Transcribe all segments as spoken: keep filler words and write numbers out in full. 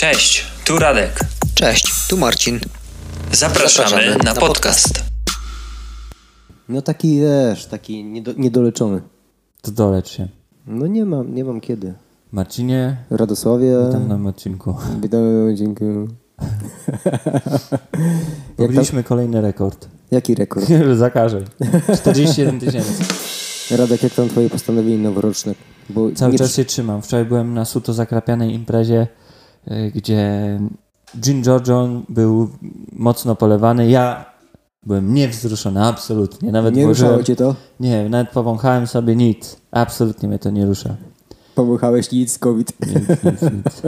Cześć, tu Radek. Cześć, tu Marcin. Zapraszamy, Zapraszamy na, na podcast. podcast. No taki, wiesz, taki niedo, niedoleczony. To dolecz się. No nie mam, nie mam kiedy. Marcinie. Radosławie. Witam na odcinku. Witam na odcinku. Robiliśmy kolejny rekord. Jaki rekord? Zakażę. czterdzieści jeden tysięcy. Radek, jak tam twoje postanowienie noworoczne? Bo Cały nie... czas się trzymam. Wczoraj byłem na suto zakrapianej imprezie, yy, gdzie Jean Jojo był mocno polewany. Ja byłem niewzruszony, absolutnie. Nawet nie włożyłem... ruszało cię to? Nie, nawet powąchałem sobie nic. Absolutnie mnie to nie rusza. Powąchałeś nic, COVID. Nic, nic, nic.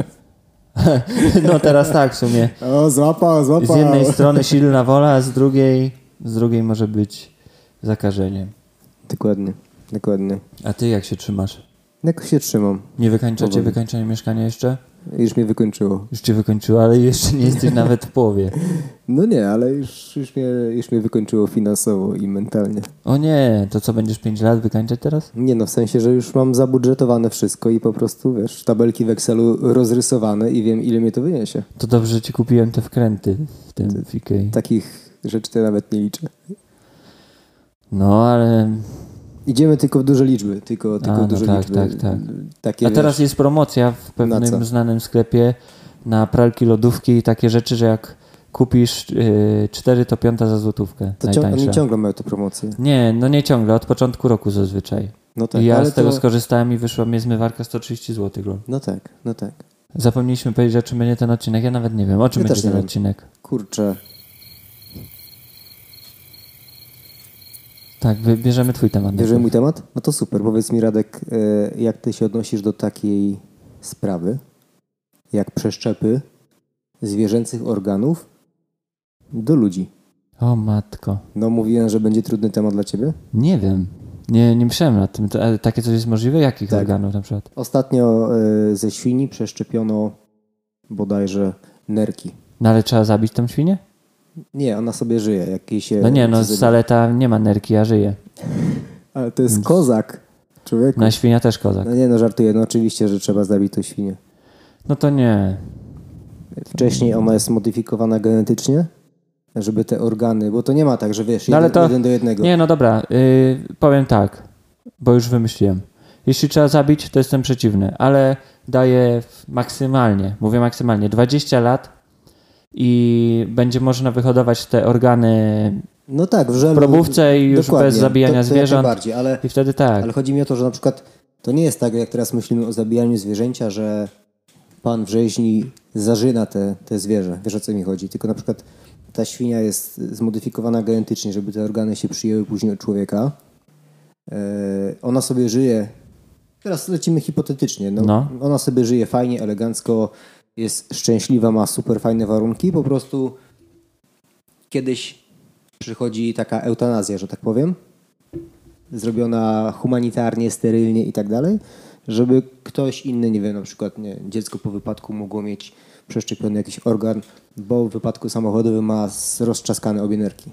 No teraz tak w sumie. O, złapał, złapał. Z jednej strony silna wola, a z drugiej, z drugiej może być zakażenie. Dokładnie, dokładnie. A ty jak się trzymasz? Jak się trzymam. Nie wykańczacie Powoli. wykańczenie mieszkania jeszcze? Już mnie wykończyło. Już cię wykończyło, ale jeszcze nie jesteś nawet w połowie. No nie, ale już, już, mnie, już mnie wykończyło finansowo i mentalnie. O nie, to co, będziesz pięć lat wykańczać teraz? Nie no, w sensie, że już mam zabudżetowane wszystko i po prostu, wiesz, tabelki w Excelu rozrysowane i wiem, ile mnie to wyniesie. To dobrze, że ci kupiłem te wkręty w tym T- F I K. Takich rzeczy to ja nawet nie liczę. No, ale... Idziemy tylko w duże liczby, tylko, tylko A, no duże tak, liczby. Tak, tak. Takie, A teraz wiesz, jest promocja w pewnym znanym sklepie na pralki, lodówki i takie rzeczy, że jak kupisz yy, cztery, to piąta za złotówkę. To ciągle, nie ciągle mają te promocje. Nie, no nie ciągle, od początku roku zazwyczaj. No tak, I ja z tego to... skorzystałem i wyszła mnie zmywarka sto trzydzieści złotych. No tak, no tak. Zapomnieliśmy powiedzieć, o czym będzie ten odcinek. Ja nawet nie wiem, o czym ja będzie ten wiem. odcinek. Kurczę. Tak, bierzemy twój temat. Bierzemy mój temat? No to super. Powiedz mi, Radek, jak ty się odnosisz do takiej sprawy, jak przeszczepy zwierzęcych organów do ludzi? O matko. No mówiłem, że będzie trudny temat dla ciebie? Nie wiem. Nie, nie myślałem nad tym. Ale takie coś jest możliwe? Jakich tak. organów na przykład? Ostatnio ze świni przeszczepiono bodajże nerki. No ale trzeba zabić tą świnię? Nie, ona sobie żyje. Jakiś no nie, no saleta nie ma nerki, ja żyję. Ale to jest Więc... kozak, człowieku. No świnia też kozak. No nie, no żartuję. No oczywiście, że trzeba zabić tą świnię. No to nie. Wcześniej ona jest modyfikowana genetycznie, żeby te organy, bo to nie ma tak, że wiesz, no jeden, to... jeden do jednego. Nie, no dobra, yy, powiem tak, bo już wymyśliłem. Jeśli trzeba zabić, to jestem przeciwny, ale daję maksymalnie, mówię maksymalnie, dwadzieścia lat i będzie można wyhodować te organy no tak, w, żelu, w probówce i już bez zabijania to, to zwierząt. Bardziej, ale, I wtedy tak. Ale chodzi mi o to, że na przykład to nie jest tak, jak teraz myślimy o zabijaniu zwierzęcia, że pan w rzeźni zarzyna te, te zwierzę. Wiesz, o co mi chodzi? Tylko na przykład ta świnia jest zmodyfikowana genetycznie, żeby te organy się przyjęły później od człowieka. Yy, ona sobie żyje... Teraz lecimy hipotetycznie. No, no. Ona sobie żyje fajnie, elegancko, jest szczęśliwa, ma super fajne warunki. Po prostu kiedyś przychodzi taka eutanazja, że tak powiem, zrobiona humanitarnie, sterylnie i tak dalej, żeby ktoś inny, nie wiem, na przykład nie, dziecko po wypadku mogło mieć przeszczepiony jakiś organ, bo w wypadku samochodowym ma roztrzaskane obie nerki.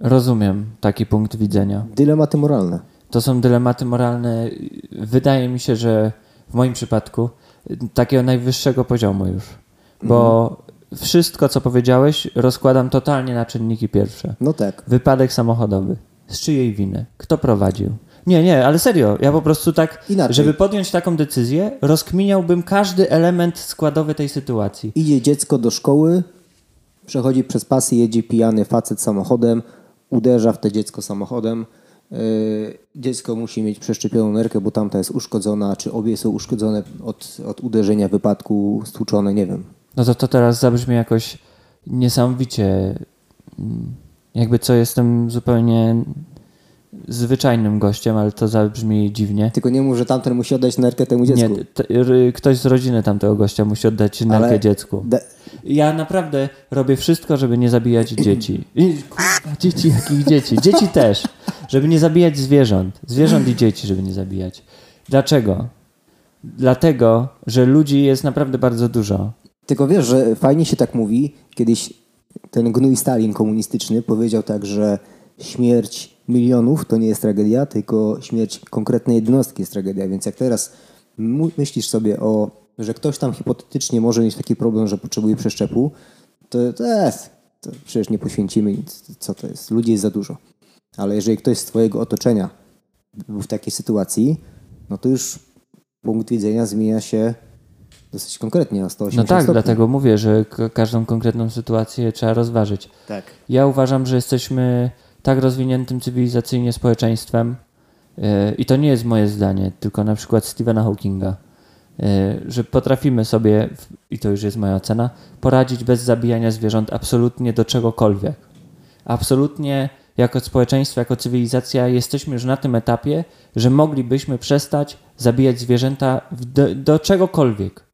Rozumiem taki punkt widzenia. Dylematy moralne. To są dylematy moralne. Wydaje mi się, że w moim przypadku takiego najwyższego poziomu już. Bo mhm. wszystko, co powiedziałeś, rozkładam totalnie na czynniki pierwsze. No tak. Wypadek samochodowy. Z czyjej winy? Kto prowadził? Nie, nie, ale serio. Ja po prostu tak, Inaczej. żeby podjąć taką decyzję, rozkminiałbym każdy element składowy tej sytuacji. Idzie dziecko do szkoły, przechodzi przez pasy, jedzie pijany facet samochodem, uderza w to dziecko samochodem. Dziecko musi mieć przeszczepioną nerkę, bo tamta jest uszkodzona, czy obie są uszkodzone od, od uderzenia, wypadku, stłuczone, nie wiem. No to to teraz zabrzmi jakoś niesamowicie, jakby co, jestem zupełnie zwyczajnym gościem, ale to zabrzmi dziwnie. Tylko nie mów, że tamten musi oddać nerkę temu dziecku. Nie, t- r- ktoś z rodziny tamtego gościa musi oddać nerkę ale dziecku. De- Ja naprawdę robię wszystko, żeby nie zabijać dzieci. I, kurwa, dzieci, jakich dzieci? Dzieci też. Żeby nie zabijać zwierząt. Zwierząt i dzieci, żeby nie zabijać. Dlaczego? Dlatego, że ludzi jest naprawdę bardzo dużo. Tylko wiesz, że fajnie się tak mówi. Kiedyś ten gnój Stalin komunistyczny powiedział tak, że śmierć milionów to nie jest tragedia, tylko śmierć konkretnej jednostki jest tragedia. Więc jak teraz myślisz sobie o że ktoś tam hipotetycznie może mieć taki problem, że potrzebuje przeszczepu, to, to jest, to przecież nie poświęcimy nic, co to jest, ludzi jest za dużo. Ale jeżeli ktoś z twojego otoczenia był w takiej sytuacji, no to już punkt widzenia zmienia się dosyć konkretnie na sto osiemdziesiąt stopni. No tak, stopni. Dlatego mówię, że każdą konkretną sytuację trzeba rozważyć. Tak. Ja uważam, że jesteśmy tak rozwiniętym cywilizacyjnie społeczeństwem, yy, i to nie jest moje zdanie, tylko na przykład Stephena Hawkinga, yy, że potrafimy sobie, i to już jest moja ocena, poradzić bez zabijania zwierząt absolutnie do czegokolwiek. Absolutnie jako społeczeństwo, jako cywilizacja jesteśmy już na tym etapie, że moglibyśmy przestać zabijać zwierzęta do, do czegokolwiek.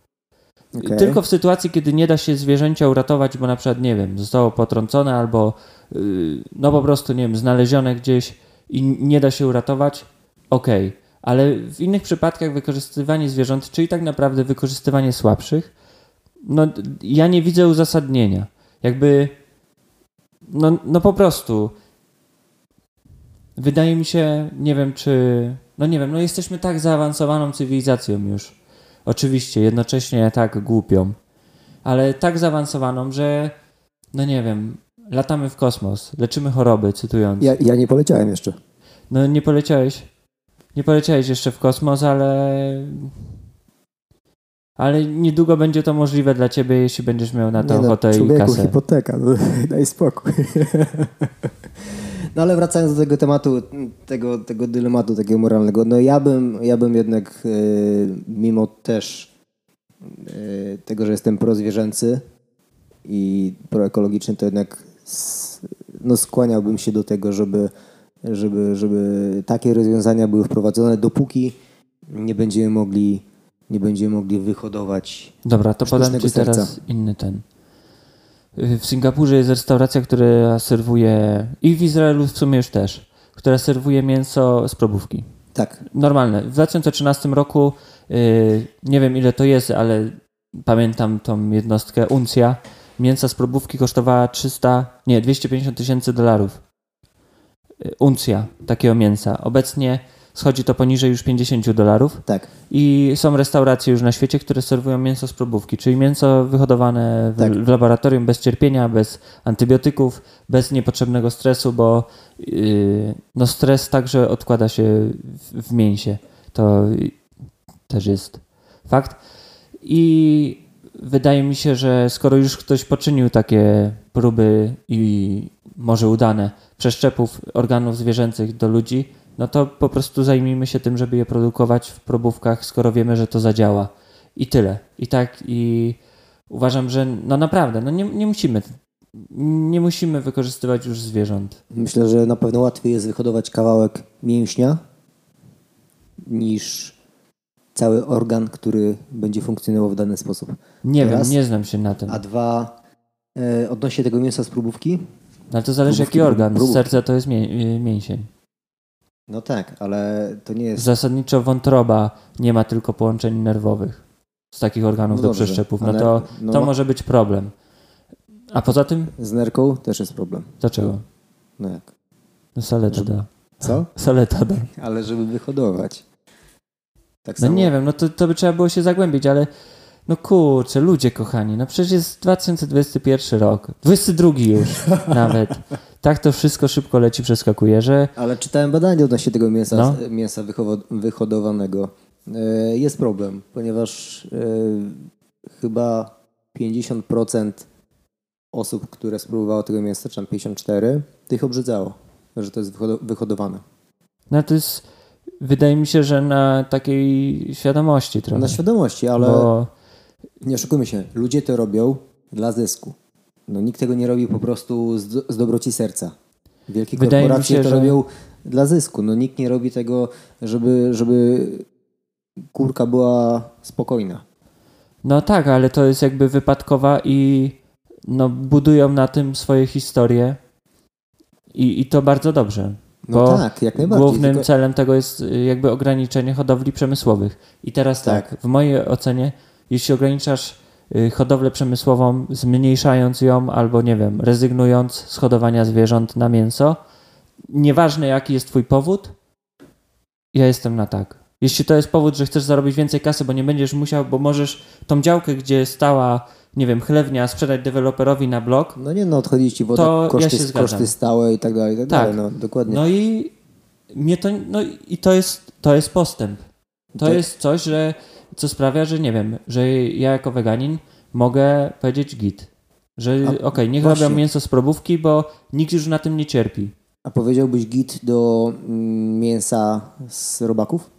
Okay. Tylko w sytuacji, kiedy nie da się zwierzęcia uratować, bo na przykład, nie wiem, zostało potrącone albo yy, no po prostu, nie wiem, znalezione gdzieś i nie da się uratować, okej. Okay. Ale w innych przypadkach wykorzystywanie zwierząt, czyli tak naprawdę wykorzystywanie słabszych, no ja nie widzę uzasadnienia. Jakby, no, no po prostu... Wydaje mi się, nie wiem czy... No nie wiem, no jesteśmy tak zaawansowaną cywilizacją już. Oczywiście, jednocześnie tak głupią. Ale tak zaawansowaną, że... No nie wiem, latamy w kosmos, leczymy choroby, cytując. Ja, ja nie poleciałem jeszcze. No nie poleciałeś. Nie poleciałeś jeszcze w kosmos, ale... Ale niedługo będzie to możliwe dla ciebie, jeśli będziesz miał na to nie ochotę, no, i kasę. Hipoteka, no, daj spokój. No ale wracając do tego tematu, tego, tego dylematu takiego moralnego, no ja bym, ja bym jednak yy, mimo też yy, tego, że jestem prozwierzęcy i proekologiczny, to jednak s, no skłaniałbym się do tego, żeby, żeby, żeby takie rozwiązania były wprowadzone, dopóki nie będziemy mogli, nie będziemy mogli wyhodować. Dobra, to podam ci serca. Teraz inny ten. W Singapurze jest restauracja, która serwuje, i w Izraelu w sumie już też, która serwuje mięso z probówki. Tak. Normalne. W dwa tysiące trzynastym roku, yy, nie wiem ile to jest, ale pamiętam tą jednostkę, uncja mięsa z probówki kosztowała dwieście pięćdziesiąt tysięcy dolarów. Yy, uncja takiego mięsa. Obecnie schodzi to poniżej już pięćdziesiąt dolarów. Tak. I są restauracje już na świecie, które serwują mięso z probówki, czyli mięso wyhodowane w, tak. w laboratorium bez cierpienia, bez antybiotyków, bez niepotrzebnego stresu, bo yy, no stres także odkłada się w, w mięsie. To też jest fakt. I wydaje mi się, że skoro już ktoś poczynił takie próby i może udane przeszczepów organów zwierzęcych do ludzi, no to po prostu zajmijmy się tym, żeby je produkować w probówkach, skoro wiemy, że to zadziała. I tyle. I tak, i uważam, że no naprawdę, no nie, nie musimy nie musimy wykorzystywać już zwierząt. Myślę, że na pewno łatwiej jest wyhodować kawałek mięśnia niż cały organ, który będzie funkcjonował w dany sposób. Nie Teraz, wiem, nie znam się na tym. A dwa, e, odnośnie tego mięsa z próbówki? No to zależy jaki organ. Próbówki. Serce to jest mię- mięsień. No tak, ale to nie jest... Zasadniczo wątroba nie ma tylko połączeń nerwowych z takich organów, no dobrze, do przeszczepów. No to, no to może być problem. A poza tym? Z nerką też jest problem. Dlaczego? No jak? No saleta żeby... da. Co? Saleta da. Ale żeby wyhodować. Tak samo. No nie wiem, no to, to by trzeba było się zagłębić, ale no kurczę, ludzie kochani, no przecież jest dwa tysiące dwudziesty pierwszy rok. dwudziesty drugi już nawet. Tak to wszystko szybko leci, przeskakuje, że... Ale czytałem badanie odnośnie tego mięsa, no. mięsa wychowo- wyhodowanego. Yy, jest problem, ponieważ yy, chyba pięćdziesiąt procent osób, które spróbowało tego mięsa, czy tam pięćdziesiąt cztery procent, tych obrzydzało, że to jest wyho- wyhodowane. No to jest... Wydaje mi się, że na takiej świadomości trochę. Na świadomości, ale... Bo... Nie oszukujmy się, ludzie to robią dla zysku. No nikt tego nie robi po prostu z, do, z dobroci serca. Wielkie Wydaje korporacje się, to że... robią dla zysku. No nikt nie robi tego, żeby, żeby kurka była spokojna. No tak, ale to jest jakby wypadkowa i no, budują na tym swoje historie i, i to bardzo dobrze. No bo tak, jak najbardziej. Głównym tylko... celem tego jest jakby ograniczenie hodowli przemysłowych. I teraz tak, tak w mojej ocenie, jeśli ograniczasz hodowlę przemysłową, zmniejszając ją albo, nie wiem, rezygnując z hodowania zwierząt na mięso, nieważne jaki jest twój powód, ja jestem na tak. Jeśli to jest powód, że chcesz zarobić więcej kasy, bo nie będziesz musiał, bo możesz tą działkę, gdzie stała, nie wiem, chlewnia, sprzedać deweloperowi na blok. No nie, no odchodzić ci woda, to koszty, ja koszty stałe i tak dalej, i tak, tak dalej, no dokładnie. No i mnie to, no i to jest, to jest postęp. To tak. jest coś, że, co sprawia, że nie wiem, że ja jako weganin mogę powiedzieć git. Że okej, okay, niech robią mięso z probówki, bo nikt już na tym nie cierpi. A powiedziałbyś git do mięsa z robaków,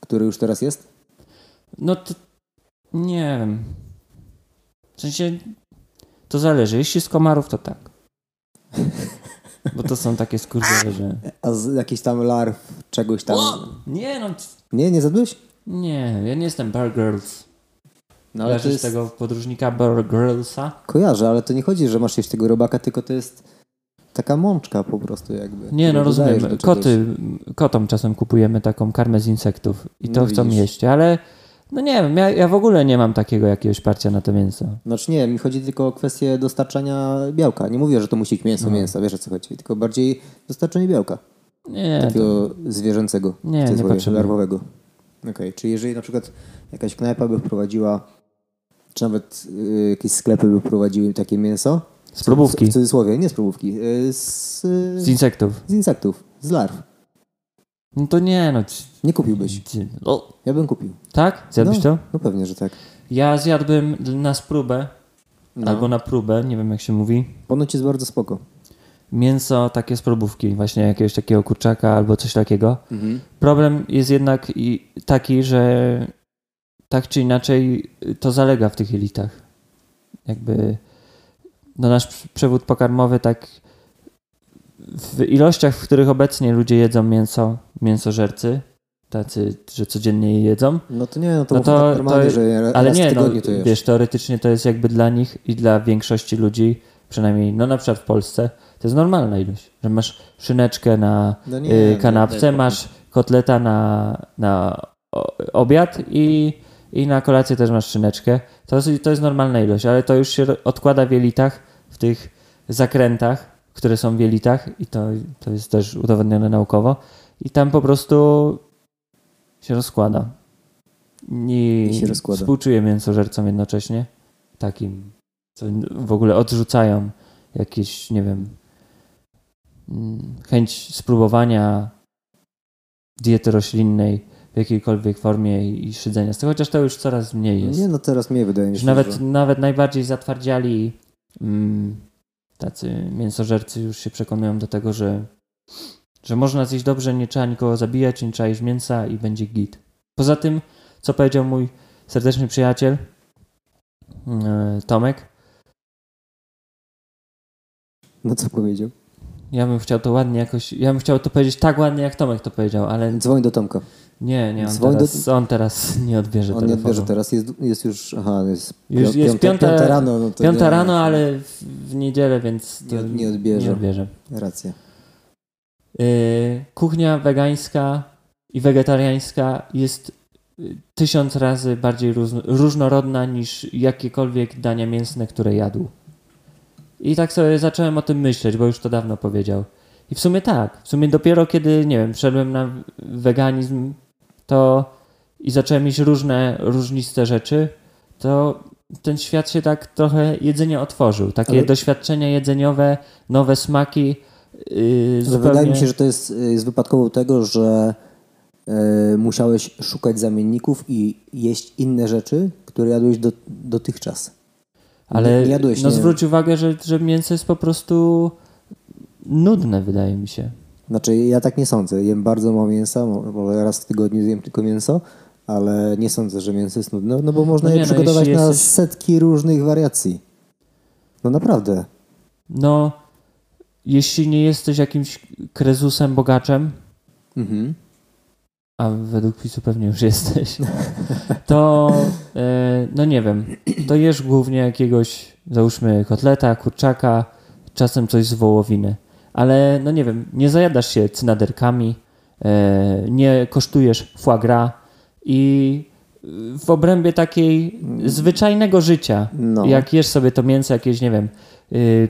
który już teraz jest? No to nie wiem. W sensie to zależy. Jeśli z komarów, to tak. Bo to są takie skurwiele, że... A z jakichś tam larw, czegoś tam... O! Nie, no... Nie, nie zadłeś? Nie, ja nie jestem Burr Girls. No, ale to jest... tego podróżnika Burr Girlsa? Kojarzę, ale to nie chodzi, że masz jeść tego robaka, tylko to jest taka mączka po prostu jakby. Nie, no rozumiem. Koty, kotom czasem kupujemy taką karmę z insektów i to no, chcą widzisz. jeść, ale... No nie wiem, ja, ja w ogóle nie mam takiego jakiegoś parcia na to mięso. Znaczy nie, mi chodzi tylko o kwestię dostarczania białka. Nie mówię, że to musi być mięso, no. mięso, wiesz o co chodzi, tylko bardziej dostarczenie białka. Nie. Takiego to... zwierzęcego. Nie, nie potrzebuję. Larwowego. Okej, okay. Czyli jeżeli na przykład jakaś knajpa by wprowadziła, czy nawet y, jakieś sklepy by wprowadziły takie mięso. Z probówki. W cudzysłowie, nie z probówki. Y, z, y, z insektów. Z insektów, z larw. No to nie, no. Nie kupiłbyś. Ja bym kupił. Tak? Zjadłbyś no, to? No pewnie, że tak. Ja zjadłbym na spróbę, no. albo na próbę, nie wiem jak się mówi. Ponoć jest bardzo spoko. Mięso takie z probówki, właśnie jakiegoś takiego kurczaka albo coś takiego. Mhm. Problem jest jednak taki, że tak czy inaczej to zalega w tych jelitach. Jakby no nasz przewód pokarmowy tak... W ilościach, w których obecnie ludzie jedzą mięso, mięsożercy, tacy, że codziennie je jedzą. No to nie, no to, no to tak normalnie, to, że ale nie, no, to wiesz, teoretycznie to jest jakby dla nich i dla większości ludzi, przynajmniej no na przykład w Polsce, to jest normalna ilość, że masz szyneczkę na no nie, y, kanapce, nie, nie, masz kotleta na, na obiad i, i na kolację też masz szyneczkę. To, to jest normalna ilość, ale to już się odkłada w jelitach, w tych zakrętach, które są w jelitach i to, to jest też udowodnione naukowo i tam po prostu się rozkłada. I, I się rozkłada. Współczuję mięsożercom jednocześnie, takim, co w ogóle odrzucają jakieś, nie wiem, chęć spróbowania diety roślinnej w jakiejkolwiek formie i szydzenia z tego, chociaż to już coraz mniej jest. Nie, no teraz mniej wydaje mi się. Nawet, że... nawet najbardziej zatwardziali mm, tacy mięsożercy już się przekonują do tego, że, że można zjeść dobrze, nie trzeba nikogo zabijać, nie trzeba jeść mięsa i będzie git. Poza tym, co powiedział mój serdeczny przyjaciel yy, Tomek. No co powiedział? Ja bym chciał to ładnie jakoś, ja bym chciał to powiedzieć tak ładnie jak Tomek to powiedział, ale... Dzwoń do Tomka. Nie, nie, on teraz, do... on teraz nie odbierze on telefonu. On nie odbierze teraz, jest, jest już, aha, jest, już piąta, jest piąta, piąta rano. No to piąta nie, rano, ale w, w niedzielę, więc nie, nie odbierze. Nie odbierze. Racja. Yy, kuchnia wegańska i wegetariańska jest tysiąc razy bardziej róż, różnorodna niż jakiekolwiek dania mięsne, które jadł. I tak sobie zacząłem o tym myśleć, bo już to dawno powiedział. I w sumie tak, w sumie dopiero kiedy, nie wiem, wszedłem na weganizm, to i zacząłem mieć różne, różniste rzeczy, to ten świat się tak trochę jedzenie otworzył. Takie ale... doświadczenia jedzeniowe, nowe smaki. Yy, zupełnie... Wydaje mi się, że to jest, jest wypadkowo tego, że yy, musiałeś szukać zamienników i jeść inne rzeczy, które jadłeś do, dotychczas. Ale nie, nie jadłeś, no nie zwróć nie uwagę, że, że mięso jest po prostu nudne, wydaje mi się. Znaczy ja tak nie sądzę. Jem bardzo mało mięsa, może raz w tygodniu jem tylko mięso, ale nie sądzę, że mięso jest nudne, no bo można no nie, je no, przygotować na jesteś... setki różnych wariacji. No naprawdę. No, jeśli nie jesteś jakimś krezusem, bogaczem, mhm. a według PiSu pewnie już jesteś, to yy, no nie wiem, to jesz głównie jakiegoś, załóżmy kotleta, kurczaka, czasem coś z wołowiny. Ale no nie wiem, nie zajadasz się cynaderkami, nie kosztujesz foie gras i w obrębie takiej zwyczajnego życia, no. jak jesz sobie to mięso jakieś, nie wiem,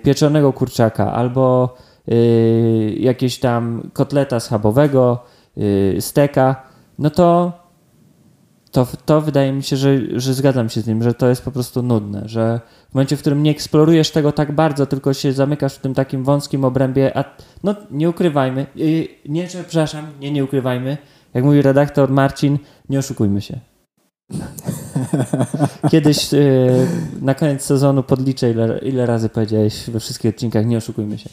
pieczonego kurczaka albo jakieś tam kotleta schabowego, steka, no to, to, to wydaje mi się, że, że zgadzam się z nim, że to jest po prostu nudne, że w momencie, w którym nie eksplorujesz tego tak bardzo, tylko się zamykasz w tym takim wąskim obrębie, a no nie ukrywajmy, nie, że, przepraszam, nie, nie ukrywajmy, jak mówi redaktor Marcin, nie oszukujmy się. Kiedyś yy, na koniec sezonu podliczę, ile, ile razy powiedziałeś we wszystkich odcinkach, nie oszukujmy się.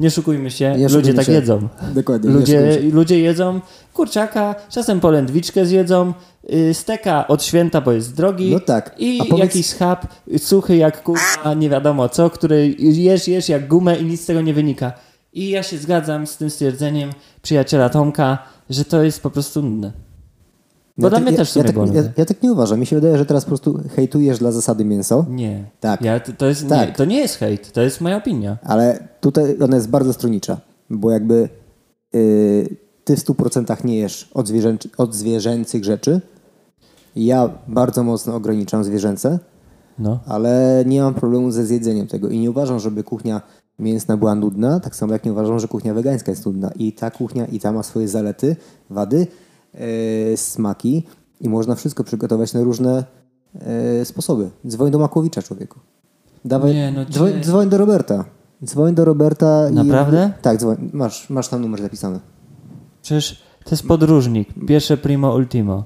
Nie oszukujmy się, nie ludzie się. Tak jedzą. Dokładnie. Ludzie, ludzie jedzą kurczaka, czasem polędwiczkę zjedzą, yy, steka od święta, bo jest drogi. No tak. I powiedz... jakiś schab suchy jak kurwa, nie wiadomo co, który jesz, jesz jak gumę i nic z tego nie wynika. I ja się zgadzam z tym stwierdzeniem przyjaciela Tomka, że to jest po prostu nudne. Bo dla mnie też sobie było. Ja tak nie uważam. Mi się wydaje, że teraz po prostu hejtujesz dla zasady mięso. Nie. Tak. Ja, to, jest, tak. Nie, to nie jest hejt, to jest moja opinia. Ale tutaj ona jest bardzo stronnicza, bo jakby yy, ty w stu procentach nie jesz od, zwierzęc- od zwierzęcych rzeczy. Ja bardzo mocno ograniczam zwierzęce, no. Ale nie mam problemu ze zjedzeniem tego i nie uważam, żeby kuchnia mięsna była nudna, tak samo jak nie uważam, że kuchnia wegańska jest nudna. I ta kuchnia i ta ma swoje zalety, wady, Yy, smaki i można wszystko przygotować na różne yy, sposoby. Dzwoń do Makłowicza, człowieku. Dawaj, nie, no, dzwoń, nie. dzwoń do Roberta. Dzwoń do Roberta. Naprawdę? I... Tak, dzwoń. Masz, masz tam numer zapisany. Przecież to jest podróżnik. Pierwsze primo ultimo.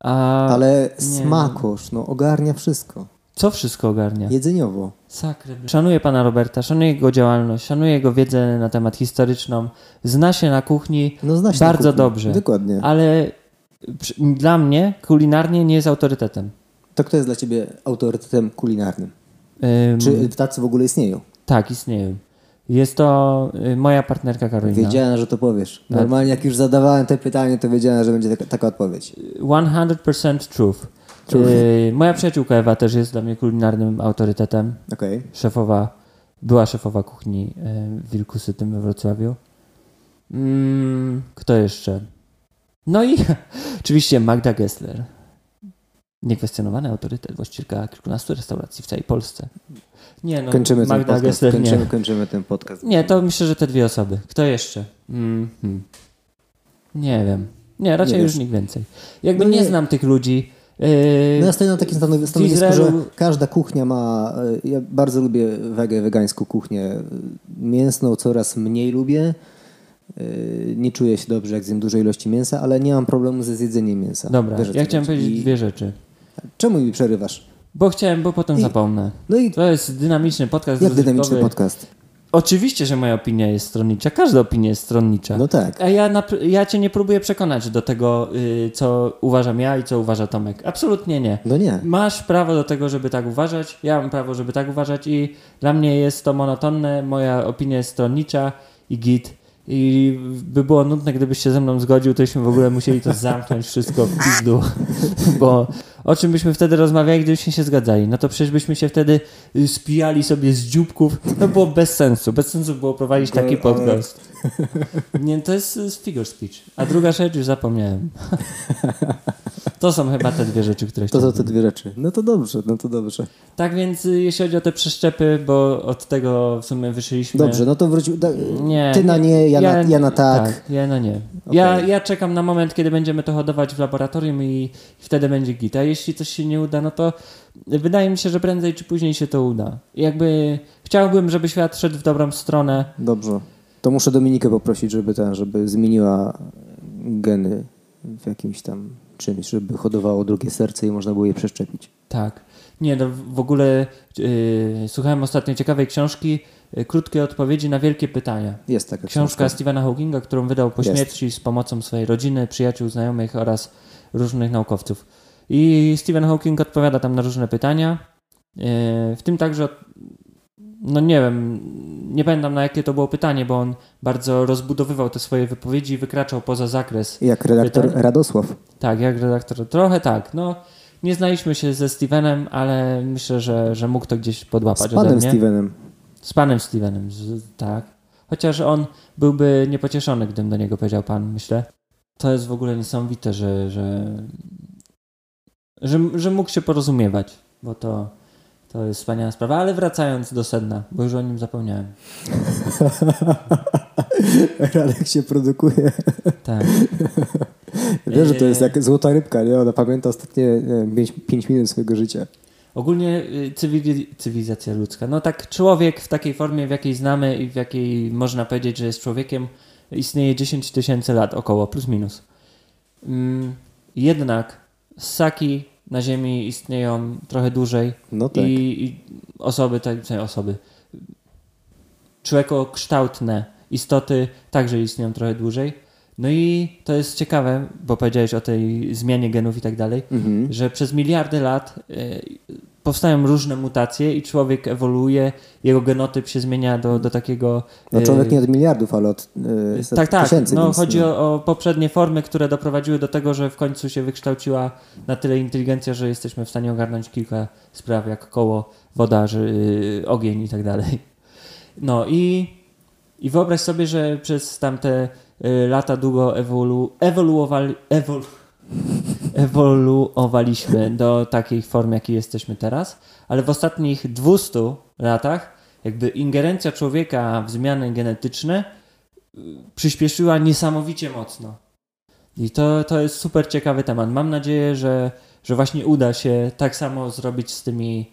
A... Ale smakosz, no ogarnia wszystko. Co wszystko ogarnia? Jedzeniowo. Sakry. Szanuję pana Roberta, szanuję jego działalność, szanuję jego wiedzę na temat historyczną. Zna się na kuchni no, zna się bardzo na kuchni. Dobrze. Dokładnie. Ale dla mnie kulinarnie nie jest autorytetem. To kto jest dla ciebie autorytetem kulinarnym? Ym... Czy tacy w ogóle istnieją? Tak, istnieją. Jest to moja partnerka Karolina. Wiedziałem, że to powiesz. Normalnie jak już zadawałem te pytanie, to wiedziałem, że będzie taka odpowiedź. sto procent truth. Yy, moja przyjaciółka Ewa też jest dla mnie kulinarnym autorytetem. Okay. Szefowa, była szefowa kuchni yy, Wilkusy tym we Wrocławiu. Mm, kto jeszcze? No i oczywiście Magda Gessler. Niekwestionowany autorytet, właścicielka kilkunastu restauracji w całej Polsce. Nie, no, kończymy, Magda ten podcast, Gessler, kończymy, nie. kończymy ten podcast. Nie, to myślę, że te dwie osoby. Kto jeszcze? Mm-hmm. Nie wiem. Nie, raczej nie już wiesz. Nikt więcej. Jakby no nie... nie znam tych ludzi. No ja stoję na takim stanowisku, Izraelu... że każda kuchnia ma... Ja bardzo lubię wege, wegańską kuchnię. Mięsną coraz mniej lubię. Nie czuję się dobrze, jak zjem dużej ilości mięsa, ale nie mam problemu ze zjedzeniem mięsa. Dobra, Wierzę, ja chciałem powiedzieć i... dwie rzeczy. Czemu mi przerywasz? Bo chciałem, bo potem I... zapomnę. No i... To jest dynamiczny podcast. Jak dynamiczny podcast? Oczywiście, że moja opinia jest stronnicza. Każda opinia jest stronnicza. No tak. A ja, nap- ja cię nie próbuję przekonać do tego, yy, co uważam ja i co uważa Tomek. Absolutnie nie. No nie. Masz prawo do tego, żeby tak uważać. Ja mam prawo, żeby tak uważać i dla mnie jest to monotonne. Moja opinia jest stronnicza i git. I by było nudne, gdybyś się ze mną zgodził, to byśmy w ogóle musieli to zamknąć wszystko w pizdu. Bo o czym byśmy wtedy rozmawiali, gdybyśmy się zgadzali? No to przecież byśmy się wtedy spijali sobie z dzióbków. To było bez sensu. Bez sensu było prowadzić taki podcast. Nie, to jest figure speech. A druga rzecz już zapomniałem. To są chyba te dwie rzeczy, które chciałem. To są te dwie rzeczy. No to dobrze, no to dobrze. Tak więc jeśli chodzi o te przeszczepy, bo od tego w sumie wyszliśmy. Dobrze, no to wróćmy. Da... Nie, ty na nie, ja, ja, na, ja na tak. tak. Ja na nie. Okay. Ja, ja czekam na moment, kiedy będziemy to hodować w laboratorium i wtedy będzie git. A jeśli coś się nie uda, no to wydaje mi się, że prędzej czy później się to uda. Jakby chciałbym, żeby świat szedł w dobrą stronę. Dobrze. To muszę Dominikę poprosić, żeby ten, żeby zmieniła geny w jakimś tam czymś, żeby hodowało drugie serce i można było je przeszczepić. Tak. Nie, no w ogóle yy, słuchałem ostatnio ciekawej książki yy, Krótkie odpowiedzi na wielkie pytania. Jest taka książka. Książka Stephena Hawkinga, którą wydał po Jest. śmierci z pomocą swojej rodziny, przyjaciół, znajomych oraz różnych naukowców. I Stephen Hawking odpowiada tam na różne pytania. Yy, w tym także, no nie wiem, nie pamiętam na jakie to było pytanie, bo on bardzo rozbudowywał te swoje wypowiedzi i wykraczał poza zakres. Jak redaktor pytań. Radosław. Tak, jak redaktor. Trochę tak. No, nie znaliśmy się ze Stevenem, ale myślę, że, że mógł to gdzieś podłapać. Z panem Stevenem. Z panem Stevenem, z, tak. Chociaż on byłby niepocieszony, gdybym do niego powiedział pan, myślę. To jest w ogóle niesamowite, że, że, że, że, że mógł się porozumiewać, bo to... To jest wspaniała sprawa, ale wracając do sedna, bo już o nim zapomniałem. Radek się produkuje. Tak. Wiesz, że to jest jak złota rybka, nie? Ona pamięta ostatnie pięć minut swojego życia. Ogólnie cywili- cywilizacja ludzka. No tak, człowiek w takiej formie, w jakiej znamy i w jakiej można powiedzieć, że jest człowiekiem, istnieje dziesięć tysięcy lat około, plus minus. Mm, jednak ssaki na Ziemi istnieją trochę dłużej. No tak. i, i osoby, tak, osoby, człowiekokształtne istoty także istnieją trochę dłużej. No i to jest ciekawe, bo powiedziałeś o tej zmianie genów i tak dalej, mhm. że przez miliardy lat y, powstają różne mutacje i człowiek ewoluuje, jego genotyp się zmienia do, do takiego... No człowiek nie od miliardów, ale od y, set tak, tak, tysięcy. No, chodzi o, o poprzednie formy, które doprowadziły do tego, że w końcu się wykształciła na tyle inteligencja, że jesteśmy w stanie ogarnąć kilka spraw, jak koło, woda, że, y, ogień i tak dalej. No i, i wyobraź sobie, że przez tamte lata długo ewolu, ewoluowali, ewol, ewoluowaliśmy do takiej formy, jakiej jesteśmy teraz, ale w ostatnich dwustu latach jakby ingerencja człowieka w zmiany genetyczne przyspieszyła niesamowicie mocno. I to, to jest super ciekawy temat. Mam nadzieję, że, że właśnie uda się tak samo zrobić z tymi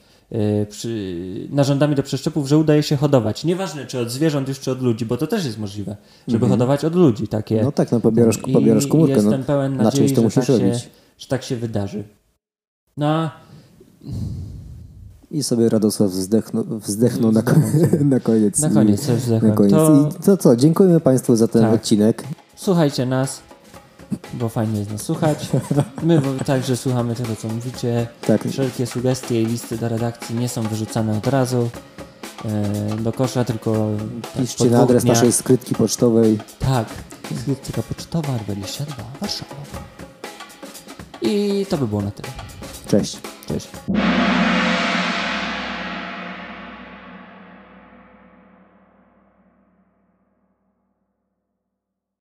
Yy, przy, narządami do przeszczepów, że udaje się hodować. Nieważne, czy od zwierząt już, czy od ludzi, bo to też jest możliwe, żeby mm-hmm. hodować od ludzi takie. No tak, no pobierasz, pobierasz komórkę. I jestem no, pełen nadziei, na to że, tak się, że tak się wydarzy. No a... I sobie Radosław wzdechnął, wzdechnął na, na koniec. Na koniec też wzdechłem. Na koniec. To... I to co, dziękujemy Państwu za ten tak. odcinek. Słuchajcie nas, bo fajnie jest nas słuchać. My także słuchamy tego, co mówicie. Tak. Wszelkie sugestie i listy do redakcji nie są wyrzucane od razu e, do kosza, tylko tak, piszcie na adres dnia. Naszej skrytki pocztowej. Tak, skrytka pocztowa dwadzieścia dwa, Warszawa. I to by było na tyle. Cześć. Cześć.